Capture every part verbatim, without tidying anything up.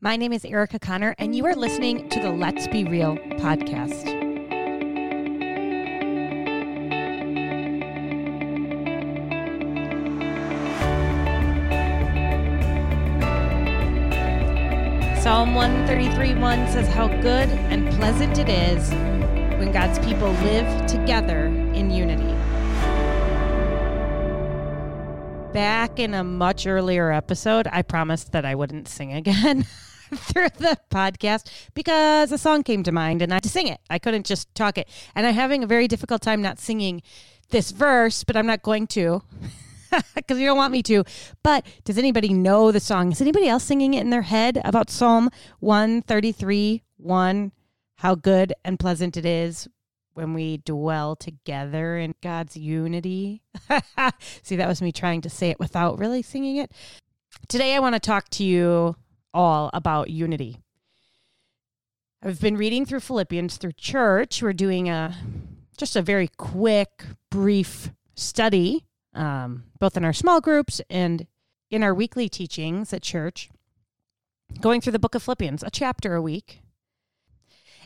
My name is Erica Connor, and you are listening to the Let's Be Real podcast. Psalm one thirty-three one says how good and pleasant it is when God's people live together in unity. Back in a much earlier episode, I promised that I wouldn't sing again through the podcast because a song came to mind and I had to sing it. I couldn't just talk it. And I'm having a very difficult time not singing this verse, but I'm not going to. Because you don't want me to. But does anybody know the song? Is anybody else singing it in their head about Psalm one thirty-three one? How good and pleasant it is when we dwell together in God's unity. See, that was me trying to say it without really singing it. Today, I want to talk to you all about unity. I've been reading through Philippians through church. We're doing a just a very quick, brief study. Um, both in our small groups and in our weekly teachings at church, going through the book of Philippians, a chapter a week.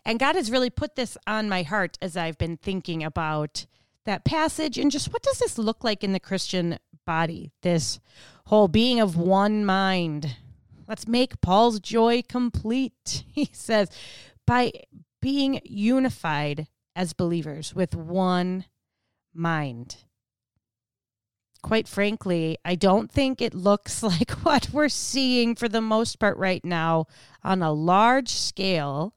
And God has really put this on my heart as I've been thinking about that passage and just what does this look like in the Christian body, this whole being of one mind. Let's make Paul's joy complete, he says, by being unified as believers with one mind. Quite frankly, I don't think it looks like what we're seeing for the most part right now on a large scale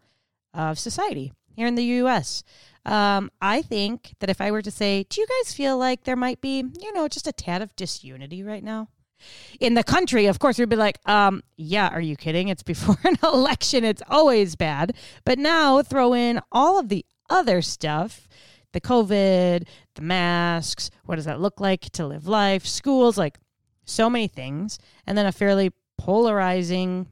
of society here in the U S Um, I think that if I were to say, do you guys feel like there might be, you know, just a tad of disunity right now? In the country, of course, we'd be like, um, yeah, are you kidding? It's before an election. It's always bad. But now throw in all of the other stuff. The COVID, the masks, what does that look like to live life, schools, like so many things. And then a fairly polarizing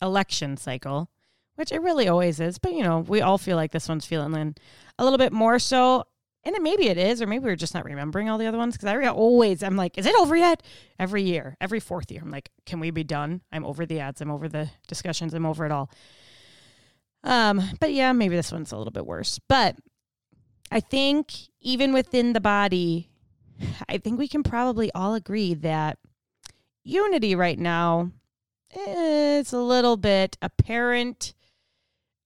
election cycle, which it really always is. But, you know, we all feel like this one's feeling a little bit more so. And then maybe it is, or maybe we're just not remembering all the other ones. Because I re- always, I'm like, is it over yet? Every year, every fourth year, I'm like, can we be done? I'm over the ads. I'm over the discussions. I'm over it all. Um, but yeah, maybe this one's a little bit worse. But I think even within the body, I think we can probably all agree that unity right now is a little bit apparent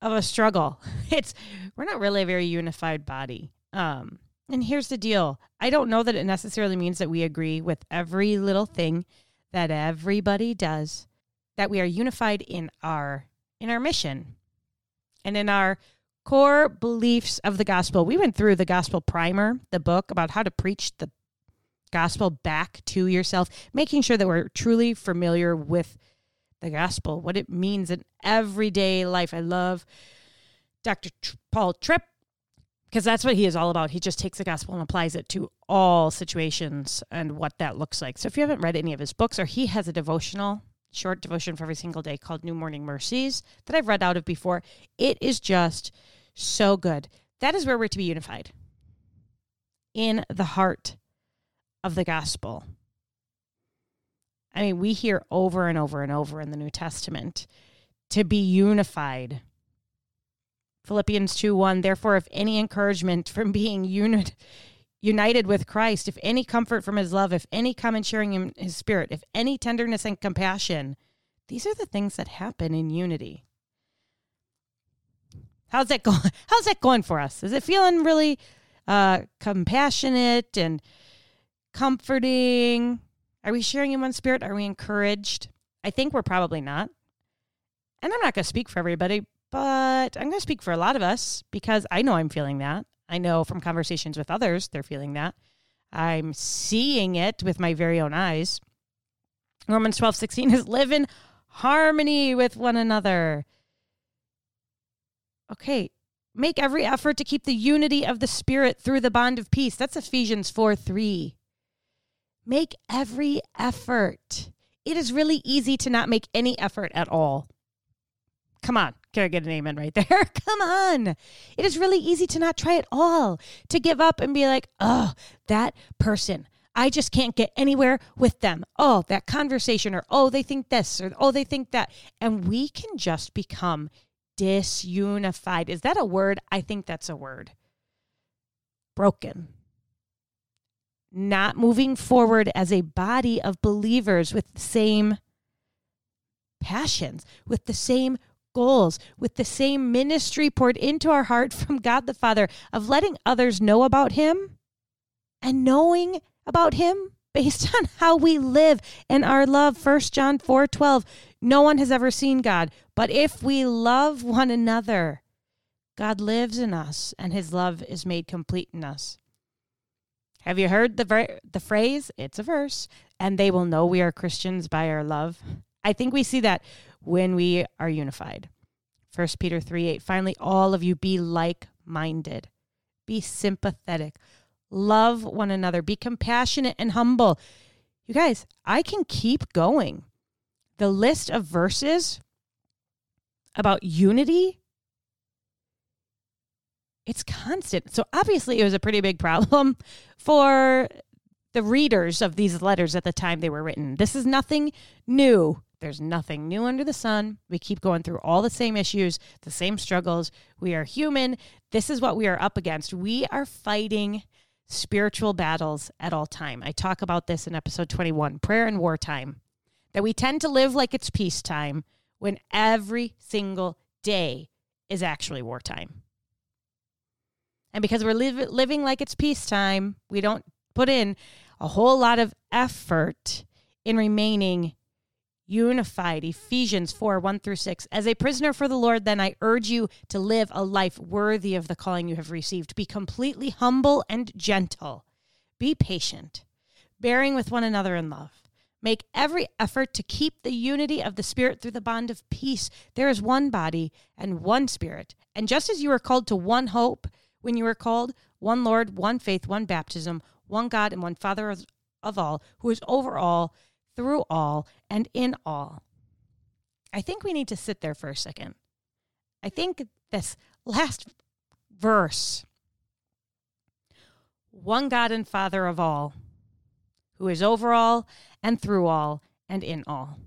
of a struggle. It's we're not really a very unified body. Um, and here's the deal. I don't know that it necessarily means that we agree with every little thing that everybody does, that we are unified in our in our mission and in our core beliefs of the gospel. We went through the gospel primer, the book about how to preach the gospel back to yourself, making sure that we're truly familiar with the gospel, what it means in everyday life. I love Doctor Paul Tripp because that's what he is all about. He just takes the gospel and applies it to all situations and what that looks like. So if you haven't read any of his books, or he has a devotional, short devotion for every single day called New Morning Mercies that I've read out of before. It is just so good. That is where we're to be unified, in the heart of the gospel. I mean, we hear over and over and over in the New Testament to be unified. Philippians two one, therefore, if any encouragement from being united, united with Christ, if any comfort from his love, if any common sharing in his spirit, if any tenderness and compassion, these are the things that happen in unity. How's that going? How's that going for us? Is it feeling really uh, compassionate and comforting? Are we sharing in one spirit? Are we encouraged? I think we're probably not. And I'm not going to speak for everybody, but I'm going to speak for a lot of us because I know I'm feeling that. I know from conversations with others, they're feeling that. I'm seeing it with my very own eyes. Romans twelve sixteen is live in harmony with one another. Okay, make every effort to keep the unity of the Spirit through the bond of peace. That's Ephesians four three. Make every effort. It is really easy to not make any effort at all. Come on. Can I get an amen right there? Come on. It is really easy to not try at all, to give up and be like, oh, that person, I just can't get anywhere with them. Oh, that conversation, or oh, they think this, or oh, they think that. And we can just become disunified. Is that a word? I think that's a word. Broken. Not moving forward as a body of believers with the same passions, with the same goals, with the same ministry poured into our heart from God the Father of letting others know about Him and knowing about Him based on how we live and our love. First John four twelve, no one has ever seen God, but if we love one another, God lives in us and His love is made complete in us. Have you heard the ver- the phrase, it's a verse, and they will know we are Christians by our love? I think we see that when we are unified. First Peter three eight, finally, all of you be like-minded, be sympathetic, love one another, be compassionate and humble. You guys, I can keep going. The list of verses about unity, it's constant. So obviously it was a pretty big problem for the readers of these letters at the time they were written. This is nothing new. There's nothing new under the sun. We keep going through all the same issues, the same struggles. We are human. This is what we are up against. We are fighting spiritual battles at all time. I talk about this in episode twenty-one, prayer and wartime, that we tend to live like it's peacetime when every single day is actually wartime. And because we're live, living like it's peacetime, we don't put in a whole lot of effort in remaining unified. Ephesians four one through six. As a prisoner for the Lord, then I urge you to live a life worthy of the calling you have received. Be completely humble and gentle. Be patient, bearing with one another in love. Make every effort to keep the unity of the Spirit through the bond of peace. There is one body and one Spirit. And just as you are called to one hope, when you are called, one Lord, one faith, one baptism, one God and one Father of, of all, who is over all, through all, and in all. I think we need to sit there for a second. I think this last verse, one God and Father of all, who is over all and through all and in all.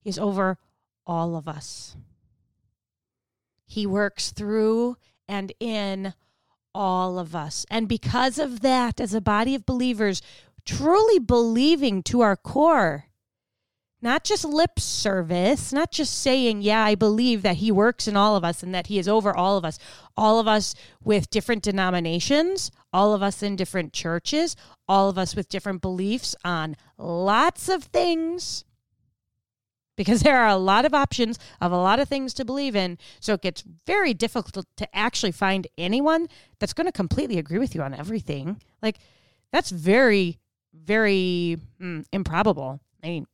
He is over all of us. He works through and in all of us. And because of that, as a body of believers, truly believing to our core, not just lip service, not just saying, yeah, I believe that He works in all of us and that He is over all of us, all of us with different denominations, all of us in different churches, all of us with different beliefs on lots of things. Because there are a lot of options of a lot of things to believe in. So it gets very difficult to actually find anyone that's going to completely agree with you on everything. Like, that's very, very mm, improbable. I mean,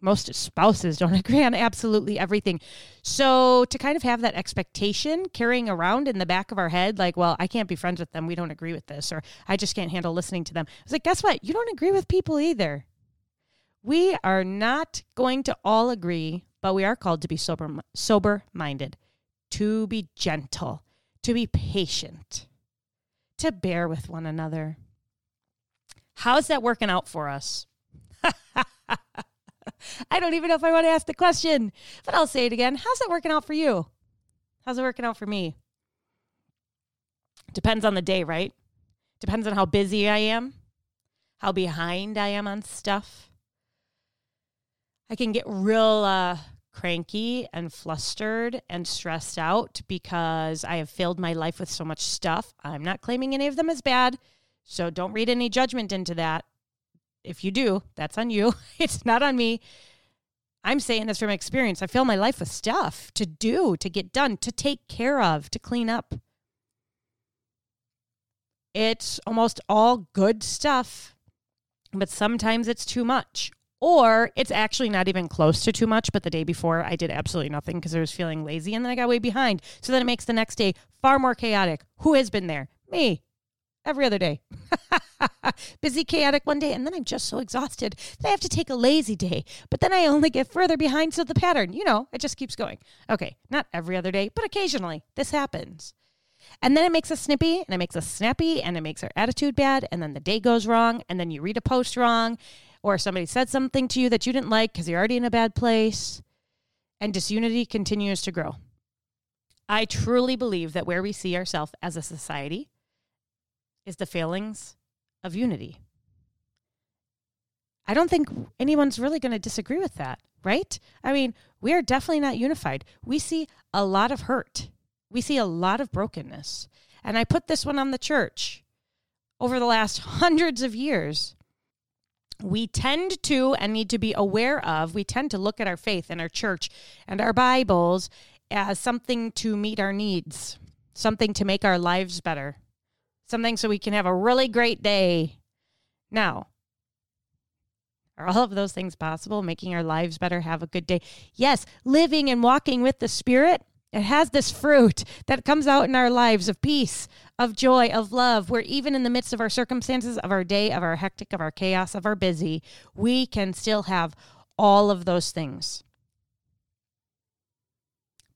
most spouses don't agree on absolutely everything. So to kind of have that expectation carrying around in the back of our head, like, well, I can't be friends with them. We don't agree with this. Or I just can't handle listening to them. It's like, guess what? You don't agree with people either. We are not going to all agree, but we are called to be sober, sober-minded, to be gentle, to be patient, to bear with one another. How's that working out for us? I don't even know if I want to ask the question, but I'll say it again. How's that working out for you? How's it working out for me? Depends on the day, right? Depends on how busy I am, how behind I am on stuff. I can get real uh, cranky and flustered and stressed out because I have filled my life with so much stuff. I'm not claiming any of them as bad, so don't read any judgment into that. If you do, that's on you. It's not on me. I'm saying this from experience. I fill my life with stuff to do, to get done, to take care of, to clean up. It's almost all good stuff, but sometimes it's too much. Or it's actually not even close to too much, but the day before I did absolutely nothing because I was feeling lazy and then I got way behind. So then it makes the next day far more chaotic. Who has been there? Me. Every other day. Busy, chaotic one day, and then I'm just so exhausted that I have to take a lazy day. But then I only get further behind, so the pattern, you know, it just keeps going. Okay, not every other day, but occasionally this happens. And then it makes us snippy, and it makes us snappy, and it makes our attitude bad, and then the day goes wrong, and then you read a post wrong, or somebody said something to you that you didn't like because you're already in a bad place, and disunity continues to grow. I truly believe that where we see ourselves as a society is the failings of unity. I don't think anyone's really going to disagree with that, right? I mean, we are definitely not unified. We see a lot of hurt. We see a lot of brokenness. And I put this one on the church. Over the last hundreds of years, we tend to and need to be aware of, we tend to look at our faith and our church and our Bibles as something to meet our needs, something to make our lives better, something so we can have a really great day. Now, are all of those things possible? Making our lives better, have a good day. Yes, living and walking with the Spirit, it has this fruit that comes out in our lives of peace, of joy, of love, where even in the midst of our circumstances, of our day, of our hectic, of our chaos, of our busy, we can still have all of those things.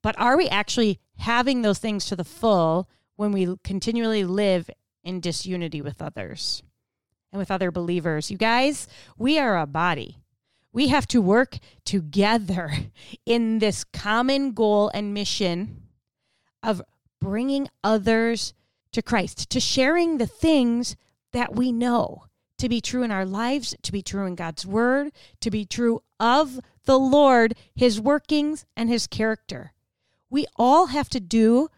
But are we actually having those things to the full when we continually live in disunity with others? And with other believers. You guys, we are a body. We have to work together in this common goal and mission of bringing others to Christ, to sharing the things that we know to be true in our lives, to be true in God's word, to be true of the Lord, his workings, and his character. We all have to do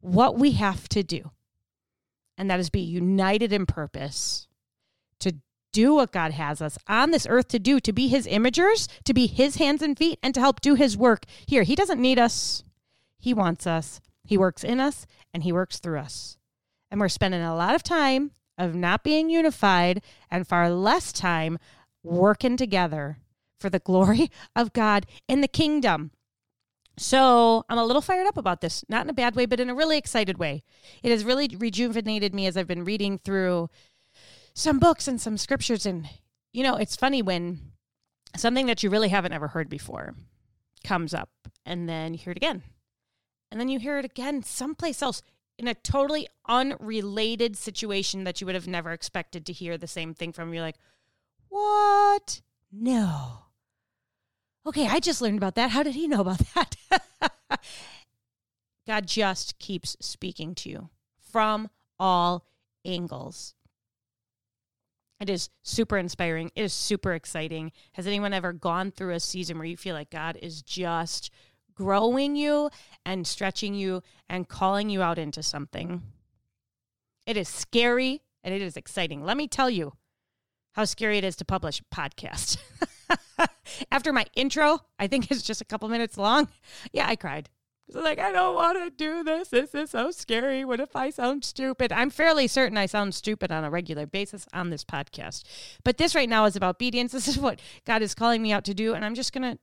what we have to do, and that is be united in purpose. To do what God has us on this earth to do, to be his imagers, to be his hands and feet, and to help do his work here. He doesn't need us. He wants us. He works in us, and he works through us. And we're spending a lot of time of not being unified and far less time working together for the glory of God in the kingdom. So I'm a little fired up about this, not in a bad way, but in a really excited way. It has really rejuvenated me as I've been reading through some books and some scriptures. And, you know, it's funny when something that you really haven't ever heard before comes up and then you hear it again. And then you hear it again someplace else in a totally unrelated situation that you would have never expected to hear the same thing from. You're like, what? No. Okay, I just learned about that. How did he know about that? God just keeps speaking to you from all angles. It is super inspiring. It is super exciting. Has anyone ever gone through a season where you feel like God is just growing you and stretching you and calling you out into something? It is scary and it is exciting. Let me tell you how scary it is to publish a podcast. After my intro, I think it's just a couple minutes long. Yeah, I cried. I was like, I don't want to do this. This is so scary. What if I sound stupid? I'm fairly certain I sound stupid on a regular basis on this podcast. But this right now is about obedience. This is what God is calling me out to do, and I'm just going to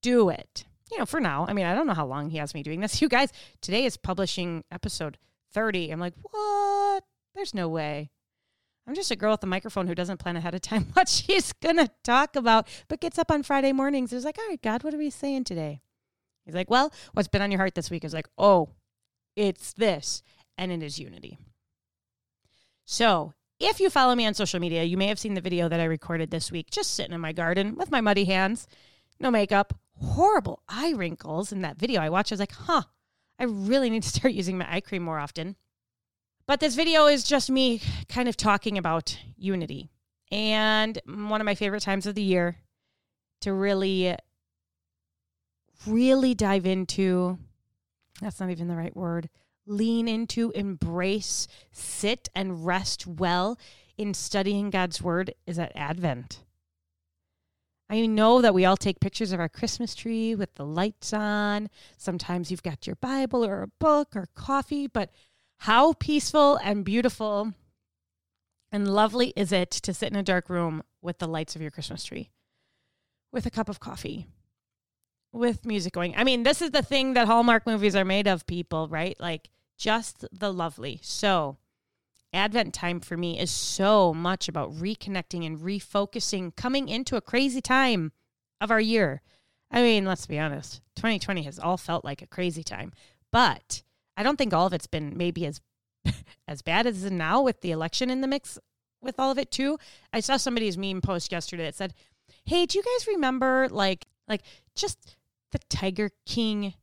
do it. You know, for now. I mean, I don't know how long he has me doing this. You guys, today is publishing episode thirty. I'm like, what? There's no way. I'm just a girl with a microphone who doesn't plan ahead of time what she's going to talk about, but gets up on Friday mornings. It's like, all right, God, what are we saying today? He's like, well, what's been on your heart this week? Is like, oh, it's this, and it is unity. So if you follow me on social media, you may have seen the video that I recorded this week, just sitting in my garden with my muddy hands, no makeup, horrible eye wrinkles. In that video I watched, I was like, huh, I really need to start using my eye cream more often. But this video is just me kind of talking about unity. And one of my favorite times of the year to really... really dive into, that's not even the right word, lean into, embrace, sit and rest well in studying God's word is at Advent. I know that we all take pictures of our Christmas tree with the lights on. Sometimes you've got your Bible or a book or coffee, but how peaceful and beautiful and lovely is it to sit in a dark room with the lights of your Christmas tree, with a cup of coffee, with music going. I mean, this is the thing that Hallmark movies are made of, people, right? Like, just the lovely. So, Advent time for me is so much about reconnecting and refocusing, coming into a crazy time of our year. I mean, let's be honest, twenty twenty has all felt like a crazy time, but I don't think all of it's been maybe as as bad as it is now with the election in the mix with all of it too. I saw somebody's meme post yesterday that said, hey, do you guys remember like like just the Tiger King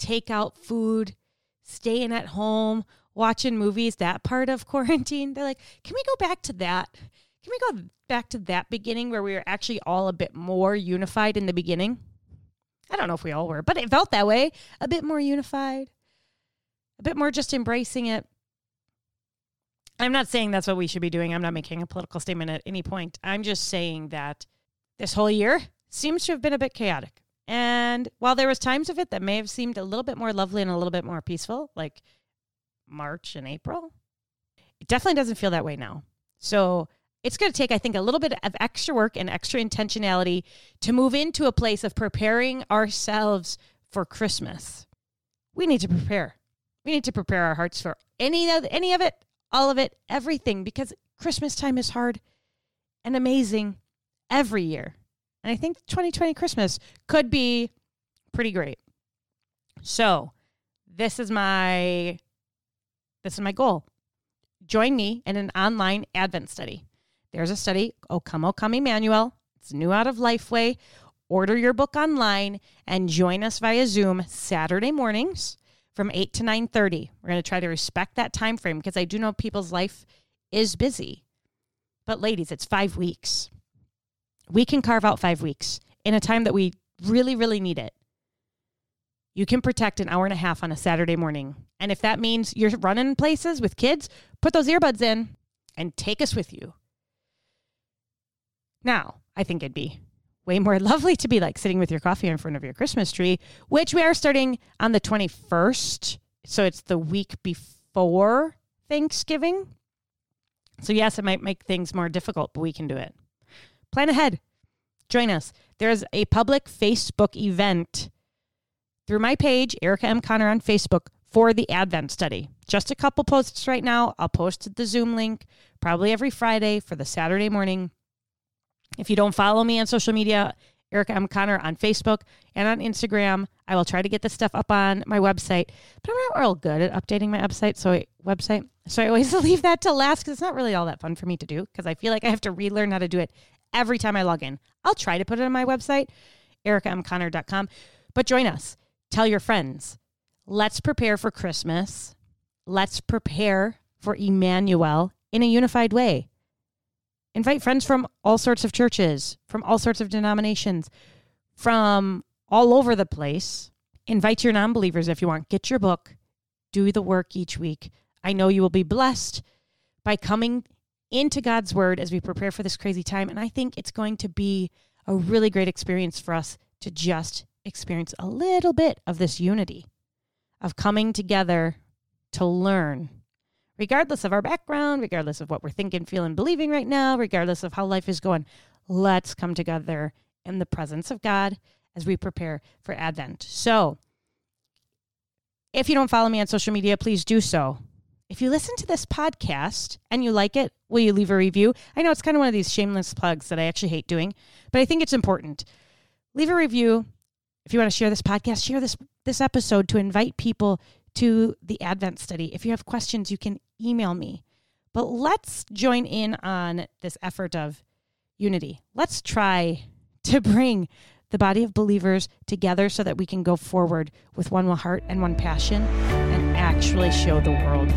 takeout food, staying at home, watching movies, that part of quarantine? They're like, can we go back to that? Can we go back to that beginning where we were actually all a bit more unified in the beginning? I don't know if we all were, but it felt that way. A bit more unified, a bit more just embracing it. I'm not saying that's what we should be doing. I'm not making a political statement at any point. I'm just saying that this whole year seems to have been a bit chaotic. And while there was times of it that may have seemed a little bit more lovely and a little bit more peaceful, like March and April, it definitely doesn't feel that way now. So it's going to take, I think, a little bit of extra work and extra intentionality to move into a place of preparing ourselves for Christmas. We need to prepare. We need to prepare our hearts for any of, any of it, all of it, everything, because Christmas time is hard and amazing every year. And I think twenty twenty Christmas could be pretty great. So this is my, this is my goal. Join me in an online Advent study. There's a study, O Come, O Come, Emmanuel. It's new out of Lifeway. Order your book online and join us via Zoom Saturday mornings from eight to nine thirty. We're going to try to respect that time frame because I do know people's life is busy. But ladies, it's five weeks. We can carve out five weeks in a time that we really, really need it. You can protect an hour and a half on a Saturday morning. And if that means you're running places with kids, put those earbuds in and take us with you. Now, I think it'd be way more lovely to be like sitting with your coffee in front of your Christmas tree, which we are starting on the twenty-first. So it's the week before Thanksgiving. So yes, it might make things more difficult, but we can do it. Plan ahead. Join us. There's a public Facebook event through my page, Erica M. Connor on Facebook, for the Advent study. Just a couple posts right now. I'll post the Zoom link probably every Friday for the Saturday morning. If you don't follow me on social media, Erica M. Connor on Facebook and on Instagram, I will try to get this stuff up on my website. But I'm not real good at updating my website, so I, website, so I always leave that to last because it's not really all that fun for me to do because I feel like I have to relearn how to do it every time I log in. I'll try to put it on my website, erica m connor dot com. But join us. Tell your friends. Let's prepare for Christmas. Let's prepare for Emmanuel in a unified way. Invite friends from all sorts of churches, from all sorts of denominations, from all over the place. Invite your non-believers if you want. Get your book. Do the work each week. I know you will be blessed by coming into God's word as we prepare for this crazy time. And I think it's going to be a really great experience for us to just experience a little bit of this unity, of coming together to learn. Regardless of our background, regardless of what we're thinking, feeling, believing right now, regardless of how life is going, let's come together in the presence of God as we prepare for Advent. So if you don't follow me on social media, please do so. If you listen to this podcast and you like it, will you leave a review? I know it's kind of one of these shameless plugs that I actually hate doing, but I think it's important. Leave a review. If you want to share this podcast, share this this episode to invite people to the Advent study. If you have questions, you can email me. But let's join in on this effort of unity. Let's try to bring the body of believers together so that we can go forward with one heart and one passion and actually show the world